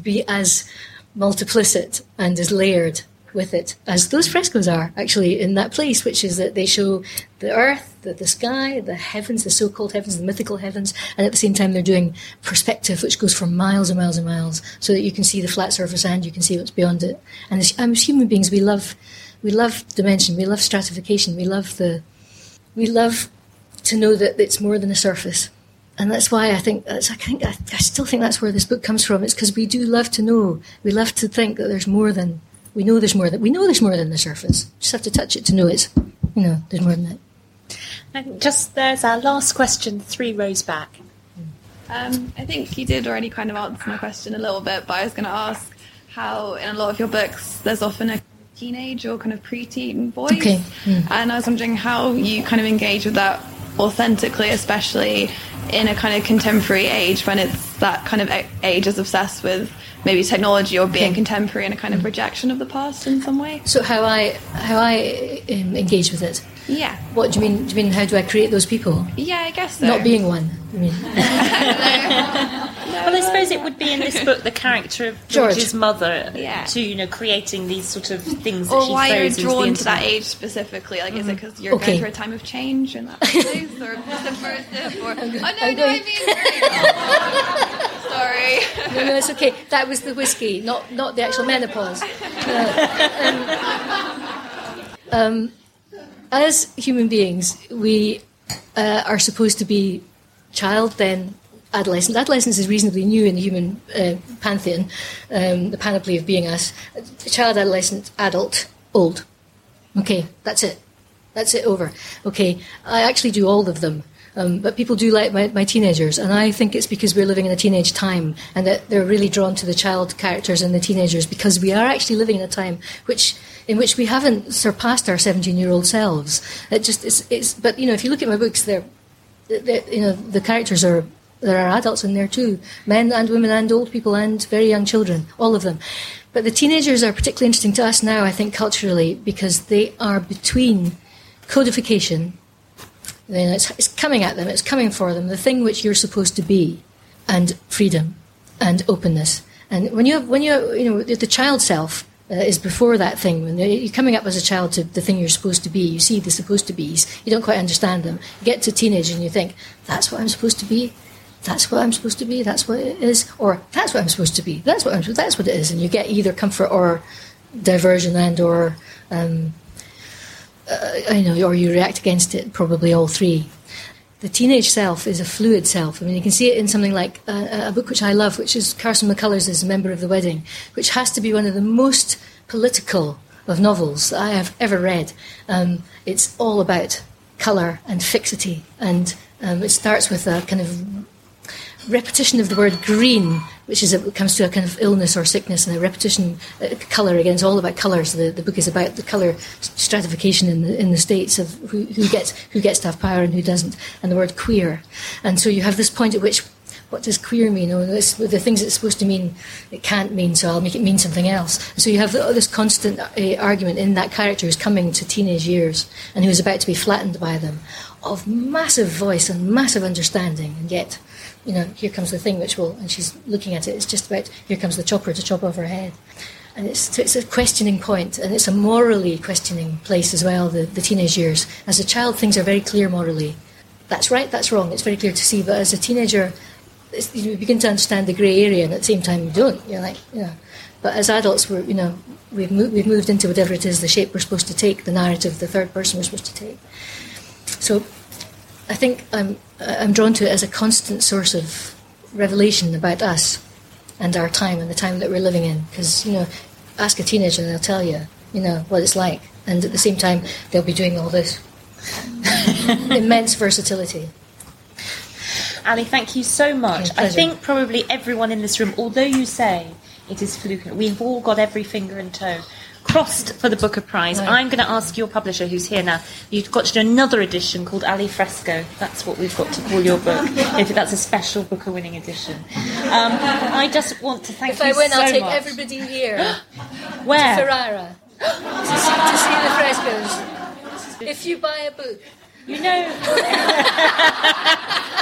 be as multiplicit and as layered with it as those frescoes are actually in that place, which is that they show the earth, the sky, the heavens, the so-called heavens, the mythical heavens, and at the same time they're doing perspective, which goes for miles and miles and miles, so that you can see the flat surface and you can see what's beyond it. And as human beings, we love We love dimension. We love stratification. We love to know that it's more than a surface. And that's why I still think that's where this book comes from. It's because we do love to know. We love to think that there's more than, we know there's more than the surface. You just have to touch it to know it's, you know, there's more than that. I think there's our last question, 3 rows back. I think you did already kind of answer my question a little bit, but I was going to ask how in a lot of your books there's often a teenage or kind of pre-teen voice. Okay. Mm. And I was wondering how you kind of engage with that authentically, especially in a kind of contemporary age when it's that kind of age is obsessed with maybe technology or being contemporary and a kind of rejection of the past in some way. So how I engage with it? Yeah. What do you mean? Do you mean how do I create those people? Yeah, I guess so. Not being one. You mean? Well, I suppose it would be in this book the character of George's mother to, you know, creating these sort of things. Or that she why you're drawn to that age specifically? Like, is it because you're going through a time of change in that place, or subversive, or sorry. No, it's okay. That was the whiskey, not the actual menopause. As human beings, we are supposed to be child, then adolescent. Adolescence is reasonably new in the human pantheon, the panoply of being us. Child, adolescent, adult, old. Okay, that's it. That's it, over. Okay, I actually do all of them. But people do like my teenagers, and I think it's because we're living in a teenage time and that they're really drawn to the child characters and the teenagers, because we are actually living in a time in which we haven't surpassed our 17-year-old selves. But you know, if you look at my books, the characters are, there are adults in there too, men and women and old people and very young children, all of them. But the teenagers are particularly interesting to us now, I think, culturally, because they are between codification. Then it's coming at them, it's coming for them, the thing which you're supposed to be, and freedom, and openness. And when you the child self is before that thing. When you're coming up as a child to the thing you're supposed to be, you see the supposed to be's. You don't quite understand them. You get to teenage and you think, that's what I'm supposed to be. That's what I'm supposed to be. That's what it is. Or that's what I'm supposed to be. That's what it is. And you get either comfort or diversion and or. Or you react against it, probably all three. The teenage self is a fluid self. I mean, you can see it in something like a book which I love, which is Carson McCullers' is A Member of the Wedding, which has to be one of the most political of novels that I have ever read. It's all about colour and fixity, and it starts with a kind of repetition of the word green, which is it comes to a kind of illness or sickness, and a repetition, colour again. It's all about colours. The book is about the colour stratification in the states of who gets to have power and who doesn't, and the word queer. And so you have this point at which, what does queer mean? Oh, the things it's supposed to mean, it can't mean, so I'll make it mean something else. So you have this constant argument in that character who's coming to teenage years and who's about to be flattened by them, of massive voice and massive understanding, and yet, you know, here comes the thing which will, and she's looking at it, it's just about, here comes the chopper to chop off her head. And it's a questioning point, and it's a morally questioning place as well, the teenage years. As a child, things are very clear morally. That's right, that's wrong, it's very clear to see, but as a teenager, you begin to understand the grey area, and at the same time you don't. You're like, you know. But as adults, we've moved into whatever it is, the shape we're supposed to take, the narrative, the third person we're supposed to take. So I think I'm drawn to it as a constant source of revelation about us and our time and the time that we're living in. Because, you know, ask a teenager and they'll tell you, you know, what it's like. And at the same time, they'll be doing all this. Immense versatility. Ali, thank you so much. I think probably everyone in this room, although you say it is fluke, we've all got every finger and toe crossed for the Booker Prize. Right. I'm going to ask your publisher, who's here now, you've got to do another edition called Ali Fresco. That's what we've got to call your book. If that's a special Booker-winning edition. I just want to thank you so much. If I win, I'll take everybody here. Where? To Ferrara. to see the frescoes. If you buy a book. You know,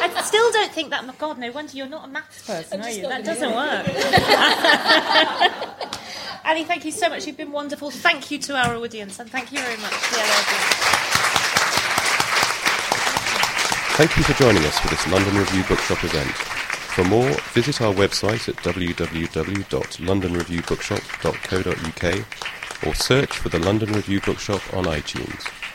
I still don't think that. God, no wonder you're not a maths person, are you? That doesn't work. Ali, thank you so much. You've been wonderful. Thank you to our audience, and thank you very much to the audience. Thank you for joining us for this London Review Bookshop event. For more, visit our website at www.londonreviewbookshop.co.uk or search for the London Review Bookshop on iTunes.